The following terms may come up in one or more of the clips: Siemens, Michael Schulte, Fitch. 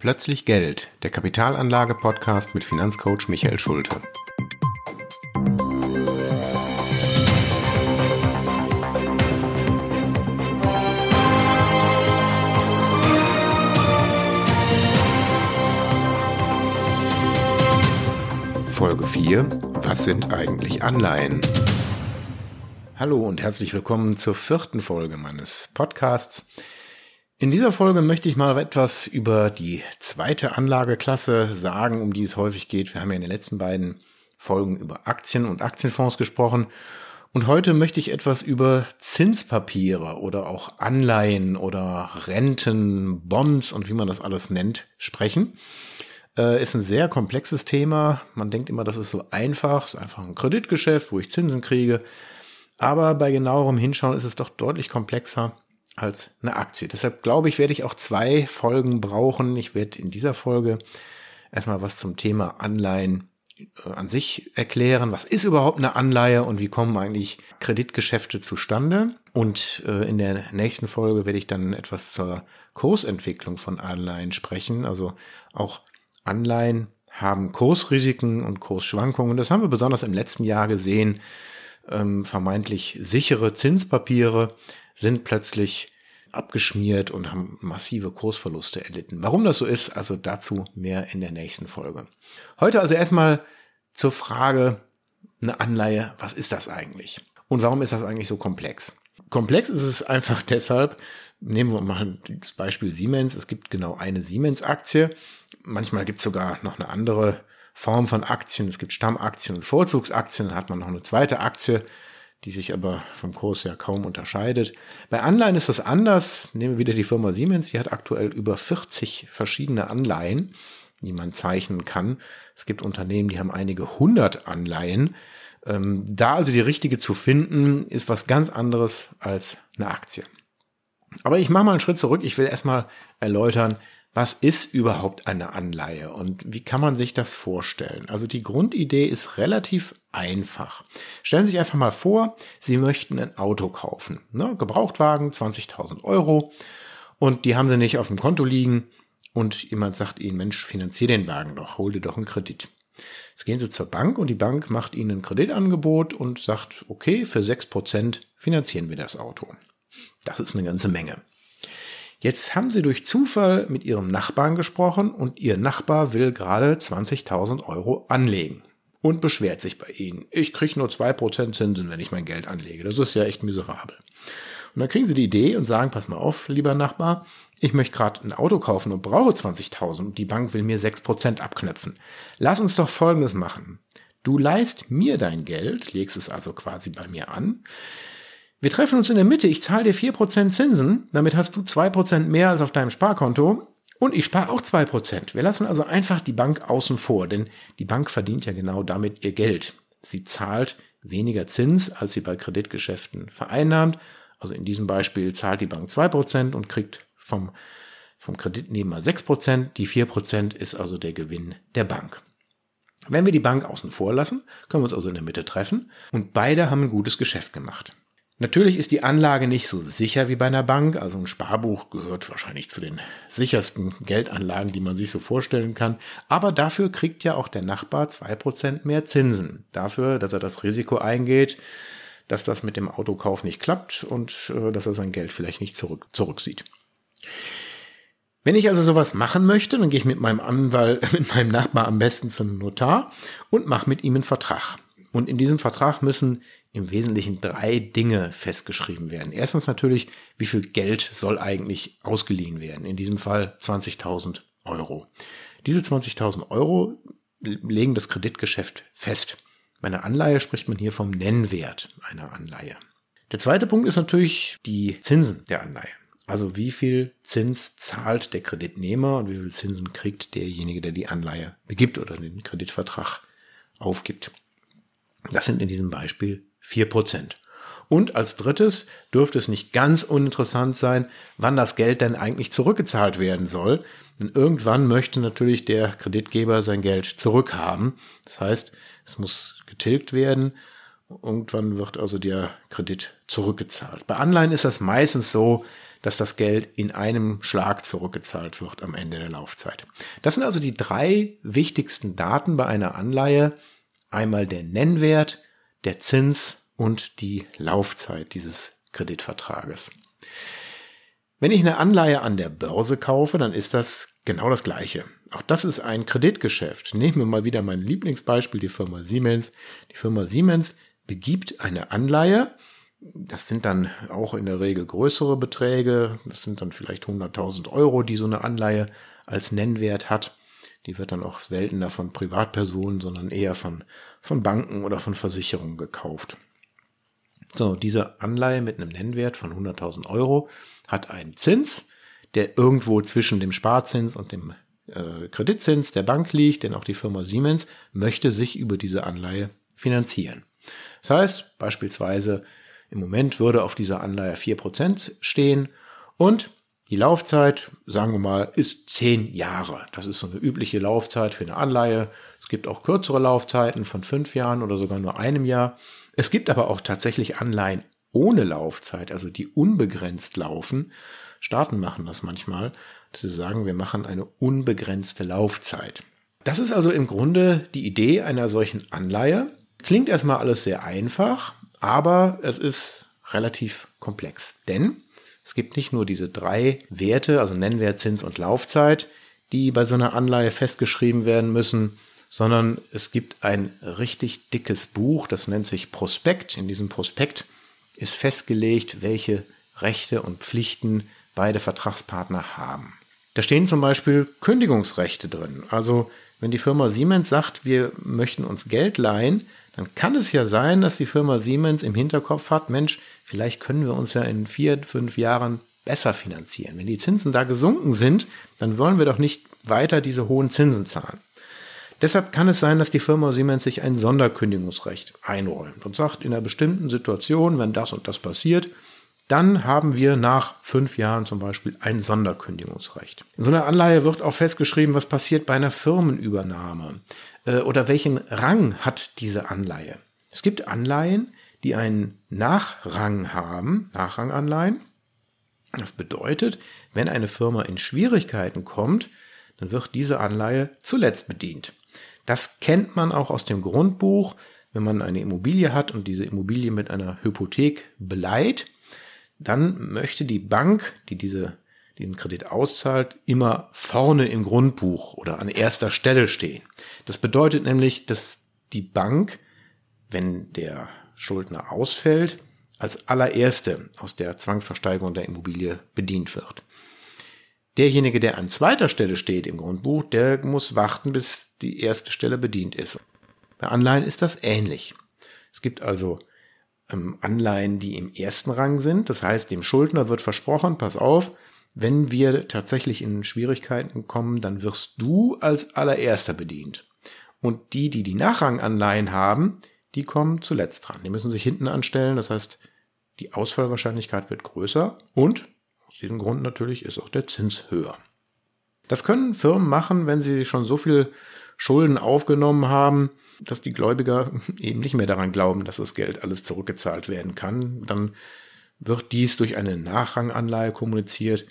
Plötzlich Geld, der Kapitalanlage-Podcast mit Finanzcoach Michael Schulte. Folge 4: Was sind eigentlich Anleihen? Hallo und herzlich willkommen zur 4. Folge meines Podcasts. In dieser Folge möchte ich mal etwas über die 2. Anlageklasse sagen, um die es häufig geht. Wir haben ja in den letzten beiden Folgen über Aktien und Aktienfonds gesprochen. Und heute möchte ich etwas über Zinspapiere oder auch Anleihen oder Renten, Bonds und wie man das alles nennt, sprechen. Ist ein sehr komplexes Thema. Man denkt immer, das ist so einfach. Das ist einfach ein Kreditgeschäft, wo ich Zinsen kriege. Aber bei genauerem Hinschauen ist es doch deutlich komplexer als eine Aktie. Deshalb glaube ich, werde ich auch 2 Folgen brauchen. Ich werde in dieser Folge erstmal was zum Thema Anleihen an sich erklären. Was ist überhaupt eine Anleihe und wie kommen eigentlich Kreditgeschäfte zustande? Und in der nächsten Folge werde ich dann etwas zur Kursentwicklung von Anleihen sprechen. Also auch Anleihen haben Kursrisiken und Kursschwankungen. Das haben wir besonders im letzten Jahr gesehen. Vermeintlich sichere Zinspapiere sind plötzlich abgeschmiert und haben massive Kursverluste erlitten. Warum das so ist, also dazu mehr in der nächsten Folge. Heute also erstmal zur Frage, eine Anleihe, was ist das eigentlich? Und warum ist das eigentlich so komplex? Komplex ist es einfach deshalb, nehmen wir mal das Beispiel Siemens. Es gibt genau eine Siemens-Aktie. Manchmal gibt es sogar noch eine andere Form von Aktien. Es gibt Stammaktien und Vorzugsaktien. Dann hat man noch eine zweite Aktie, die sich aber vom Kurs ja kaum unterscheidet. Bei Anleihen ist das anders. Nehmen wir wieder die Firma Siemens. Die hat aktuell über 40 verschiedene Anleihen, die man zeichnen kann. Es gibt Unternehmen, die haben einige 100 Anleihen. Da also die richtige zu finden, ist was ganz anderes als eine Aktie. Aber ich mache mal einen Schritt zurück. Ich will erstmal erläutern, was ist überhaupt eine Anleihe und wie kann man sich das vorstellen? Also die Grundidee ist relativ einfach. Stellen Sie sich einfach mal vor, Sie möchten ein Auto kaufen. Ne? Gebrauchtwagen, 20.000 Euro und die haben Sie nicht auf dem Konto liegen und jemand sagt Ihnen, Mensch, finanziere den Wagen doch, hol dir doch einen Kredit. Jetzt gehen Sie zur Bank und die Bank macht Ihnen ein Kreditangebot und sagt, okay, für 6% finanzieren wir das Auto. Das ist eine ganze Menge. Jetzt haben Sie durch Zufall mit Ihrem Nachbarn gesprochen und Ihr Nachbar will gerade 20.000 Euro anlegen und beschwert sich bei Ihnen. Ich kriege nur 2% Zinsen, wenn ich mein Geld anlege. Das ist ja echt miserabel. Und dann kriegen Sie die Idee und sagen, pass mal auf, lieber Nachbar, ich möchte gerade ein Auto kaufen und brauche 20.000 und die Bank will mir 6% abknöpfen. Lass uns doch Folgendes machen. Du leihst mir dein Geld, legst es also quasi bei mir an. Wir treffen uns in der Mitte, ich zahle dir 4% Zinsen, damit hast du 2% mehr als auf deinem Sparkonto und ich spare auch 2%. Wir lassen also einfach die Bank außen vor, denn die Bank verdient ja genau damit ihr Geld. Sie zahlt weniger Zins, als sie bei Kreditgeschäften vereinnahmt. Also in diesem Beispiel zahlt die Bank 2% und kriegt vom Kreditnehmer 6%. Die 4% ist also der Gewinn der Bank. Wenn wir die Bank außen vor lassen, können wir uns also in der Mitte treffen und beide haben ein gutes Geschäft gemacht. Natürlich ist die Anlage nicht so sicher wie bei einer Bank. Also ein Sparbuch gehört wahrscheinlich zu den sichersten Geldanlagen, die man sich so vorstellen kann. Aber dafür kriegt ja auch der Nachbar 2% mehr Zinsen. Dafür, dass er das Risiko eingeht, dass das mit dem Autokauf nicht klappt und dass er sein Geld vielleicht nicht zurücksieht. Wenn ich also sowas machen möchte, dann gehe ich mit meinem Anwalt, mit meinem Nachbar am besten zum Notar und mache mit ihm einen Vertrag. Und in diesem Vertrag müssen im Wesentlichen 3 Dinge festgeschrieben werden. Erstens natürlich, wie viel Geld soll eigentlich ausgeliehen werden? In diesem Fall 20.000 Euro. Diese 20.000 Euro legen das Kreditgeschäft fest. Bei einer Anleihe spricht man hier vom Nennwert einer Anleihe. Der zweite Punkt ist natürlich die Zinsen der Anleihe. Also wie viel Zins zahlt der Kreditnehmer und wie viel Zinsen kriegt derjenige, der die Anleihe begibt oder den Kreditvertrag aufgibt. Das sind in diesem Beispiel 4%. Und als drittes dürfte es nicht ganz uninteressant sein, wann das Geld denn eigentlich zurückgezahlt werden soll. Denn irgendwann möchte natürlich der Kreditgeber sein Geld zurückhaben. Das heißt, es muss getilgt werden. Irgendwann wird also der Kredit zurückgezahlt. Bei Anleihen ist das meistens so, dass das Geld in einem Schlag zurückgezahlt wird am Ende der Laufzeit. Das sind also die drei wichtigsten Daten bei einer Anleihe. Einmal der Nennwert, der Zins und die Laufzeit dieses Kreditvertrages. Wenn ich eine Anleihe an der Börse kaufe, dann ist das genau das Gleiche. Auch das ist ein Kreditgeschäft. Nehmen wir mal wieder mein Lieblingsbeispiel, die Firma Siemens. Die Firma Siemens begibt eine Anleihe. Das sind dann auch in der Regel größere Beträge. Das sind dann vielleicht 100.000 Euro, die so eine Anleihe als Nennwert hat. Die wird dann auch seltener von Privatpersonen, sondern eher von Banken oder von Versicherungen gekauft. So, diese Anleihe mit einem Nennwert von 100.000 Euro hat einen Zins, der irgendwo zwischen dem Sparzins und dem Kreditzins der Bank liegt, denn auch die Firma Siemens möchte sich über diese Anleihe finanzieren. Das heißt, beispielsweise im Moment würde auf dieser Anleihe 4% stehen und die Laufzeit, sagen wir mal, ist 10 Jahre. Das ist so eine übliche Laufzeit für eine Anleihe. Es gibt auch kürzere Laufzeiten von 5 Jahren oder sogar nur einem Jahr. Es gibt aber auch tatsächlich Anleihen ohne Laufzeit, also die unbegrenzt laufen. Staaten machen das manchmal, dass sie sagen, wir machen eine unbegrenzte Laufzeit. Das ist also im Grunde die Idee einer solchen Anleihe. Klingt erstmal alles sehr einfach, aber es ist relativ komplex, denn es gibt nicht nur diese drei Werte, also Nennwert, Zins und Laufzeit, die bei so einer Anleihe festgeschrieben werden müssen, sondern es gibt ein richtig dickes Buch, das nennt sich Prospekt. In diesem Prospekt ist festgelegt, welche Rechte und Pflichten beide Vertragspartner haben. Da stehen zum Beispiel Kündigungsrechte drin. Also wenn die Firma Siemens sagt, wir möchten uns Geld leihen, dann kann es ja sein, dass die Firma Siemens im Hinterkopf hat, Mensch, vielleicht können wir uns ja in 4, 5 Jahren besser finanzieren. Wenn die Zinsen da gesunken sind, dann wollen wir doch nicht weiter diese hohen Zinsen zahlen. Deshalb kann es sein, dass die Firma Siemens sich ein Sonderkündigungsrecht einräumt und sagt, in einer bestimmten Situation, wenn das und das passiert, dann haben wir nach 5 Jahren zum Beispiel ein Sonderkündigungsrecht. In so einer Anleihe wird auch festgeschrieben, was passiert bei einer Firmenübernahme oder welchen Rang hat diese Anleihe. Es gibt Anleihen, die einen Nachrang haben, Nachranganleihen. Das bedeutet, wenn eine Firma in Schwierigkeiten kommt, dann wird diese Anleihe zuletzt bedient. Das kennt man auch aus dem Grundbuch, wenn man eine Immobilie hat und diese Immobilie mit einer Hypothek beleiht. Dann möchte die Bank, die diesen Kredit auszahlt, immer vorne im Grundbuch oder an erster Stelle stehen. Das bedeutet nämlich, dass die Bank, wenn der Schuldner ausfällt, als allererste aus der Zwangsversteigerung der Immobilie bedient wird. Derjenige, der an zweiter Stelle steht im Grundbuch, der muss warten, bis die erste Stelle bedient ist. Bei Anleihen ist das ähnlich. Es gibt also Anleihen, die im ersten Rang sind. Das heißt, dem Schuldner wird versprochen, pass auf, wenn wir tatsächlich in Schwierigkeiten kommen, dann wirst du als allererster bedient. Und die Nachranganleihen haben, die kommen zuletzt dran. Die müssen sich hinten anstellen. Das heißt, die Ausfallwahrscheinlichkeit wird größer und aus diesem Grund natürlich ist auch der Zins höher. Das können Firmen machen, wenn sie schon so viel Schulden aufgenommen haben, dass die Gläubiger eben nicht mehr daran glauben, dass das Geld alles zurückgezahlt werden kann. Dann wird dies durch eine Nachranganleihe kommuniziert.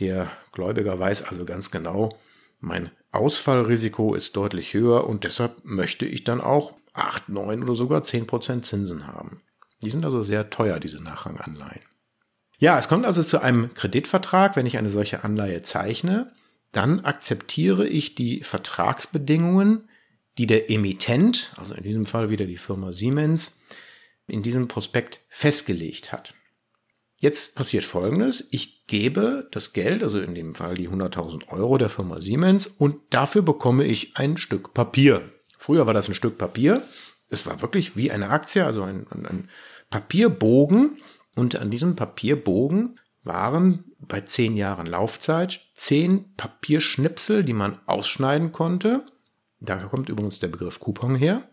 Der Gläubiger weiß also ganz genau, mein Ausfallrisiko ist deutlich höher und deshalb möchte ich dann auch 8, 9 oder sogar 10% Zinsen haben. Die sind also sehr teuer, diese Nachranganleihen. Ja, es kommt also zu einem Kreditvertrag, wenn ich eine solche Anleihe zeichne. Dann akzeptiere ich die Vertragsbedingungen, die der Emittent, also in diesem Fall wieder die Firma Siemens, in diesem Prospekt festgelegt hat. Jetzt passiert Folgendes, ich gebe das Geld, also in dem Fall die 100.000 Euro der Firma Siemens und dafür bekomme ich ein Stück Papier. Früher war das ein Stück Papier, es war wirklich wie eine Aktie, also ein Papierbogen und an diesem Papierbogen waren bei 10 Jahren Laufzeit 10 Papierschnipsel, die man ausschneiden konnte. Da kommt übrigens der Begriff Coupon her.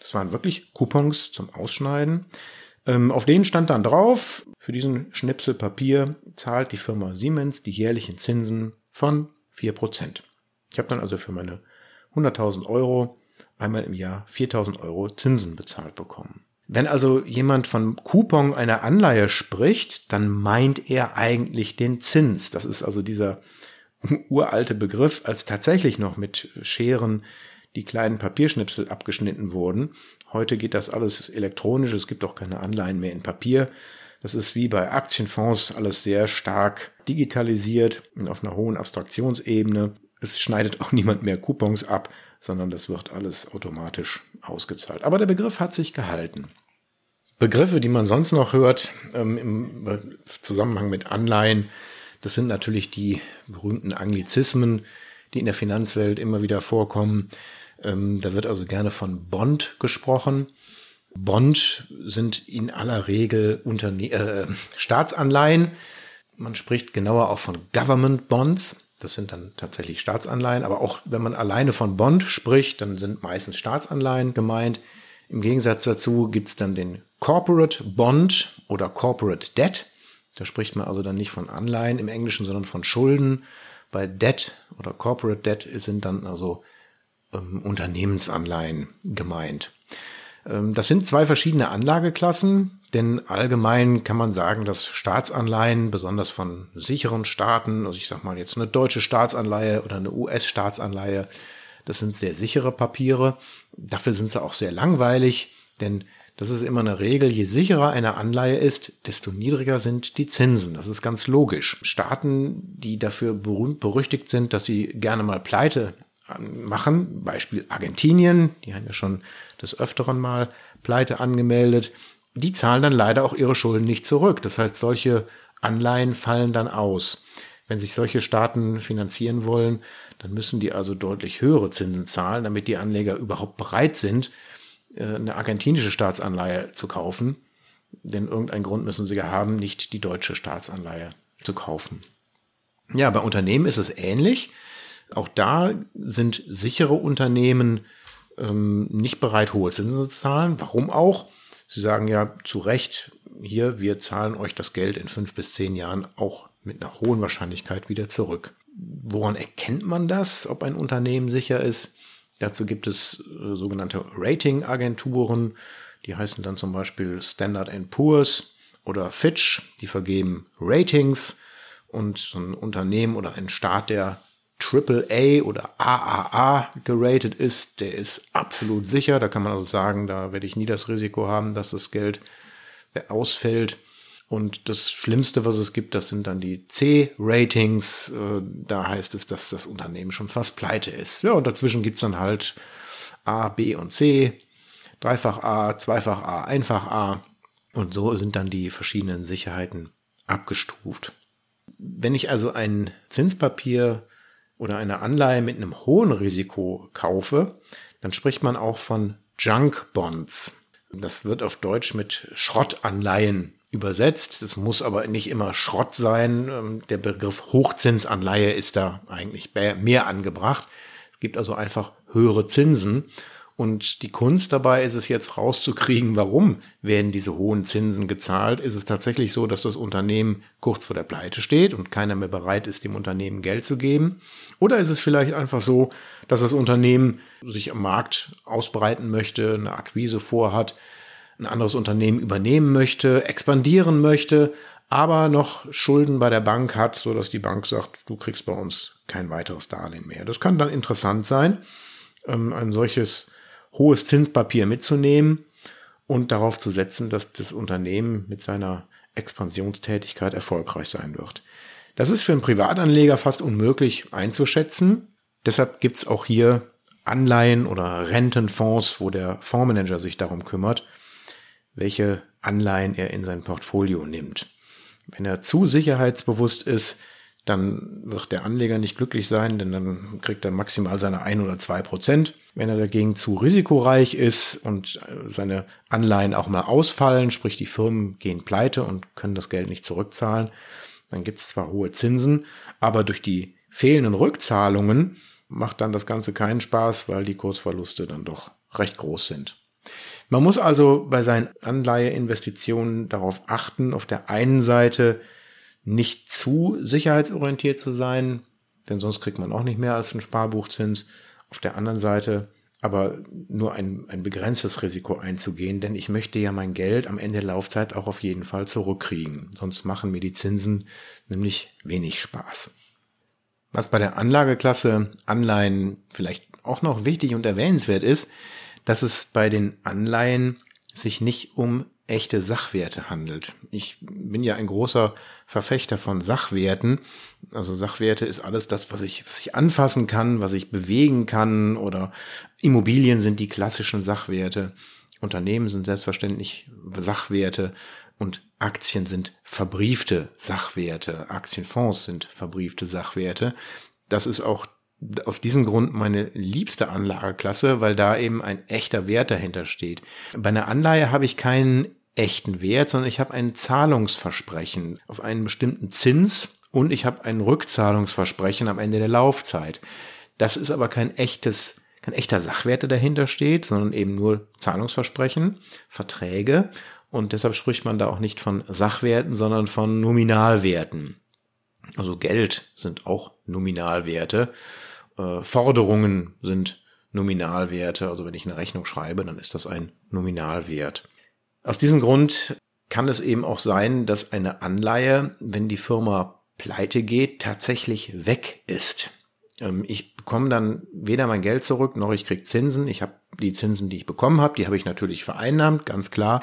Das waren wirklich Coupons zum Ausschneiden. Auf denen stand dann drauf, für diesen Schnipsel Papier zahlt die Firma Siemens die jährlichen Zinsen von 4%. Ich habe dann also für meine 100.000 Euro einmal im Jahr 4.000 Euro Zinsen bezahlt bekommen. Wenn also jemand von Coupon einer Anleihe spricht, dann meint er eigentlich den Zins. Das ist also dieser uralte Begriff, als tatsächlich noch mit Scheren die kleinen Papierschnipsel abgeschnitten wurden. Heute geht das alles elektronisch, es gibt auch keine Anleihen mehr in Papier. Das ist wie bei Aktienfonds alles sehr stark digitalisiert und auf einer hohen Abstraktionsebene. Es schneidet auch niemand mehr Coupons ab, sondern das wird alles automatisch ausgezahlt. Aber der Begriff hat sich gehalten. Begriffe, die man sonst noch hört im Zusammenhang mit Anleihen, das sind natürlich die berühmten Anglizismen, die in der Finanzwelt immer wieder vorkommen. Da wird also gerne von Bond gesprochen. Bond sind in aller Regel Staatsanleihen. Man spricht genauer auch von Government Bonds. Das sind dann tatsächlich Staatsanleihen. Aber auch wenn man alleine von Bond spricht, dann sind meistens Staatsanleihen gemeint. Im Gegensatz dazu gibt es dann den Corporate Bond oder Corporate Debt. Da spricht man also dann nicht von Anleihen im Englischen, sondern von Schulden. Bei Debt oder Corporate Debt sind dann also Unternehmensanleihen gemeint. Das sind zwei verschiedene Anlageklassen, denn allgemein kann man sagen, dass Staatsanleihen, besonders von sicheren Staaten, also ich sag mal jetzt eine deutsche Staatsanleihe oder eine US-Staatsanleihe, das sind sehr sichere Papiere. Dafür sind sie auch sehr langweilig, denn das ist immer eine Regel, je sicherer eine Anleihe ist, desto niedriger sind die Zinsen. Das ist ganz logisch. Staaten, die dafür berühmt berüchtigt sind, dass sie gerne mal pleite machen, Beispiel Argentinien, die haben ja schon des Öfteren mal Pleite angemeldet, die zahlen dann leider auch ihre Schulden nicht zurück. Das heißt, solche Anleihen fallen dann aus. Wenn sich solche Staaten finanzieren wollen, dann müssen die also deutlich höhere Zinsen zahlen, damit die Anleger überhaupt bereit sind, eine argentinische Staatsanleihe zu kaufen. Denn irgendeinen Grund müssen sie ja haben, nicht die deutsche Staatsanleihe zu kaufen. Ja, bei Unternehmen ist es ähnlich. Auch da sind sichere Unternehmen nicht bereit, hohe Zinsen zu zahlen. Warum auch? Sie sagen ja zu Recht, hier, wir zahlen euch das Geld in 5 bis 10 Jahren auch mit einer hohen Wahrscheinlichkeit wieder zurück. Woran erkennt man das, ob ein Unternehmen sicher ist? Dazu gibt es sogenannte Ratingagenturen, die heißen dann zum Beispiel Standard & Poor's oder Fitch. Die vergeben Ratings und so ein Unternehmen oder ein Staat, der AAA oder AAA geratet ist, der ist absolut sicher. Da kann man also sagen, da werde ich nie das Risiko haben, dass das Geld ausfällt. Und das Schlimmste, was es gibt, das sind dann die C-Ratings. Da heißt es, dass das Unternehmen schon fast pleite ist. Ja, und dazwischen gibt es dann halt A, B und C, dreifach A, zweifach A, einfach A. Und so sind dann die verschiedenen Sicherheiten abgestuft. Wenn ich also ein Zinspapier oder eine Anleihe mit einem hohen Risiko kaufe, dann spricht man auch von Junk Bonds. Das wird auf Deutsch mit Schrottanleihen übersetzt. Das muss aber nicht immer Schrott sein. Der Begriff Hochzinsanleihe ist da eigentlich mehr angebracht. Es gibt also einfach höhere Zinsen. Und die Kunst dabei ist es jetzt rauszukriegen, warum werden diese hohen Zinsen gezahlt? Ist es tatsächlich so, dass das Unternehmen kurz vor der Pleite steht und keiner mehr bereit ist, dem Unternehmen Geld zu geben? Oder ist es vielleicht einfach so, dass das Unternehmen sich am Markt ausbreiten möchte, eine Akquise vorhat, ein anderes Unternehmen übernehmen möchte, expandieren möchte, aber noch Schulden bei der Bank hat, sodass die Bank sagt, du kriegst bei uns kein weiteres Darlehen mehr. Das kann dann interessant sein, ein solches hohes Zinspapier mitzunehmen und darauf zu setzen, dass das Unternehmen mit seiner Expansionstätigkeit erfolgreich sein wird. Das ist für einen Privatanleger fast unmöglich einzuschätzen. Deshalb gibt es auch hier Anleihen oder Rentenfonds, wo der Fondsmanager sich darum kümmert, welche Anleihen er in sein Portfolio nimmt. Wenn er zu sicherheitsbewusst ist, dann wird der Anleger nicht glücklich sein, denn dann kriegt er maximal seine 1 oder 2%. Wenn er dagegen zu risikoreich ist und seine Anleihen auch mal ausfallen, sprich die Firmen gehen pleite und können das Geld nicht zurückzahlen, dann gibt es zwar hohe Zinsen, aber durch die fehlenden Rückzahlungen macht dann das Ganze keinen Spaß, weil die Kursverluste dann doch recht groß sind. Man muss also bei seinen Anleiheinvestitionen darauf achten, auf der einen Seite nicht zu sicherheitsorientiert zu sein, denn sonst kriegt man auch nicht mehr als einen Sparbuchzins. Auf der anderen Seite aber nur ein begrenztes Risiko einzugehen, denn ich möchte ja mein Geld am Ende der Laufzeit auch auf jeden Fall zurückkriegen. Sonst machen mir die Zinsen nämlich wenig Spaß. Was bei der Anlageklasse Anleihen vielleicht auch noch wichtig und erwähnenswert ist, dass es bei den Anleihen sich nicht um echte Sachwerte handelt. Ich bin ja ein großer Verfechter von Sachwerten. Also Sachwerte ist alles das, was ich anfassen kann, was ich bewegen kann, oder Immobilien sind die klassischen Sachwerte. Unternehmen sind selbstverständlich Sachwerte und Aktien sind verbriefte Sachwerte. Aktienfonds sind verbriefte Sachwerte. Das ist auch aus diesem Grund meine liebste Anlageklasse, weil da eben ein echter Wert dahinter steht. Bei einer Anleihe habe ich keinen echten Wert, sondern ich habe ein Zahlungsversprechen auf einen bestimmten Zins und ich habe ein Rückzahlungsversprechen am Ende der Laufzeit. Das ist aber kein echter Sachwert, der dahinter steht, sondern eben nur Zahlungsversprechen, Verträge, und deshalb spricht man da auch nicht von Sachwerten, sondern von Nominalwerten. Also Geld sind auch Nominalwerte, Forderungen sind Nominalwerte, also wenn ich eine Rechnung schreibe, dann ist das ein Nominalwert. Aus diesem Grund kann es eben auch sein, dass eine Anleihe, wenn die Firma pleite geht, tatsächlich weg ist. Ich bekomme dann weder mein Geld zurück, noch ich kriege Zinsen. Ich habe die Zinsen, die ich bekommen habe, die habe ich natürlich vereinnahmt, ganz klar.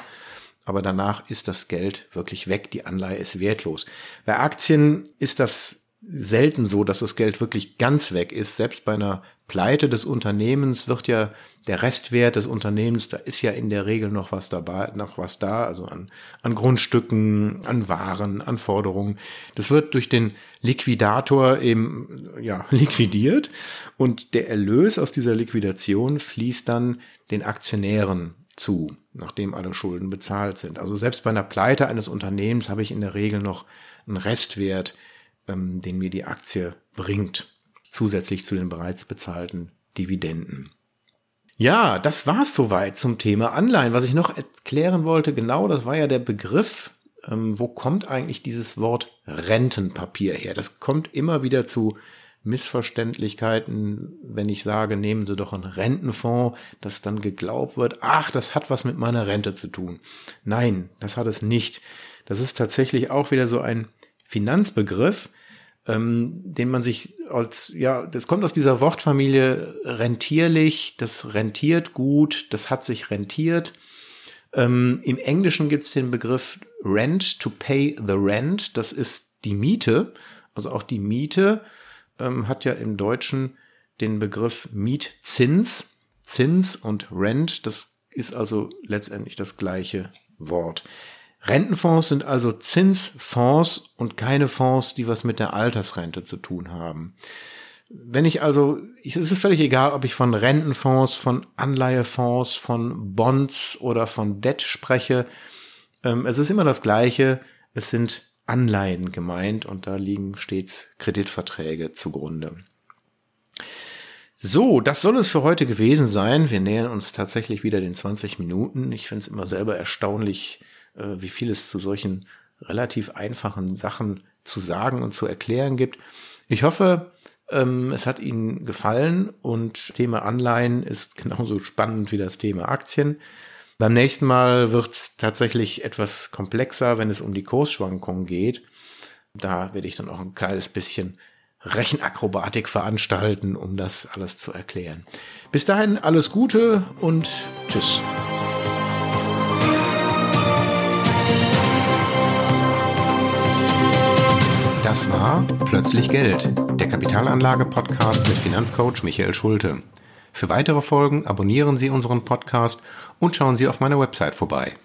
Aber danach ist das Geld wirklich weg, die Anleihe ist wertlos. Bei Aktien ist das selten so, dass das Geld wirklich ganz weg ist. Selbst bei einer Pleite des Unternehmens wird ja der Restwert des Unternehmens, da ist ja in der Regel noch was dabei, noch was da, also an Grundstücken, an Waren, an Forderungen. Das wird durch den Liquidator eben liquidiert und der Erlös aus dieser Liquidation fließt dann den Aktionären zu, nachdem alle Schulden bezahlt sind. Also selbst bei einer Pleite eines Unternehmens habe ich in der Regel noch einen Restwert, den mir die Aktie bringt, zusätzlich zu den bereits bezahlten Dividenden. Ja, das war's soweit zum Thema Anleihen. Was ich noch erklären wollte, genau, das war ja der Begriff, wo kommt eigentlich dieses Wort Rentenpapier her? Das kommt immer wieder zu Missverständlichkeiten, wenn ich sage, nehmen Sie doch einen Rentenfonds, dass dann geglaubt wird, ach, das hat was mit meiner Rente zu tun. Nein, das hat es nicht. Das ist tatsächlich auch wieder so ein Finanzbegriff, den man sich das kommt aus dieser Wortfamilie rentierlich, das rentiert gut, das hat sich rentiert. Im Englischen gibt es den Begriff rent, to pay the rent, das ist die Miete, also auch die Miete hat ja im Deutschen den Begriff Mietzins, Zins und Rent, das ist also letztendlich das gleiche Wort. Rentenfonds sind also Zinsfonds und keine Fonds, die was mit der Altersrente zu tun haben. Wenn ich es ist völlig egal, ob ich von Rentenfonds, von Anleihefonds, von Bonds oder von Debt spreche, es ist immer das Gleiche, es sind Anleihen gemeint und da liegen stets Kreditverträge zugrunde. So, das soll es für heute gewesen sein. Wir nähern uns tatsächlich wieder den 20 Minuten. Ich finde es immer selber erstaunlich, wie viel es zu solchen relativ einfachen Sachen zu sagen und zu erklären gibt. Ich hoffe, es hat Ihnen gefallen und das Thema Anleihen ist genauso spannend wie das Thema Aktien. Beim nächsten Mal wird es tatsächlich etwas komplexer, wenn es um die Kursschwankungen geht. Da werde ich dann auch ein kleines bisschen Rechenakrobatik veranstalten, um das alles zu erklären. Bis dahin alles Gute und tschüss. Das war Plötzlich Geld, der Kapitalanlage-Podcast mit Finanzcoach Michael Schulte. Für weitere Folgen abonnieren Sie unseren Podcast und schauen Sie auf meiner Website vorbei.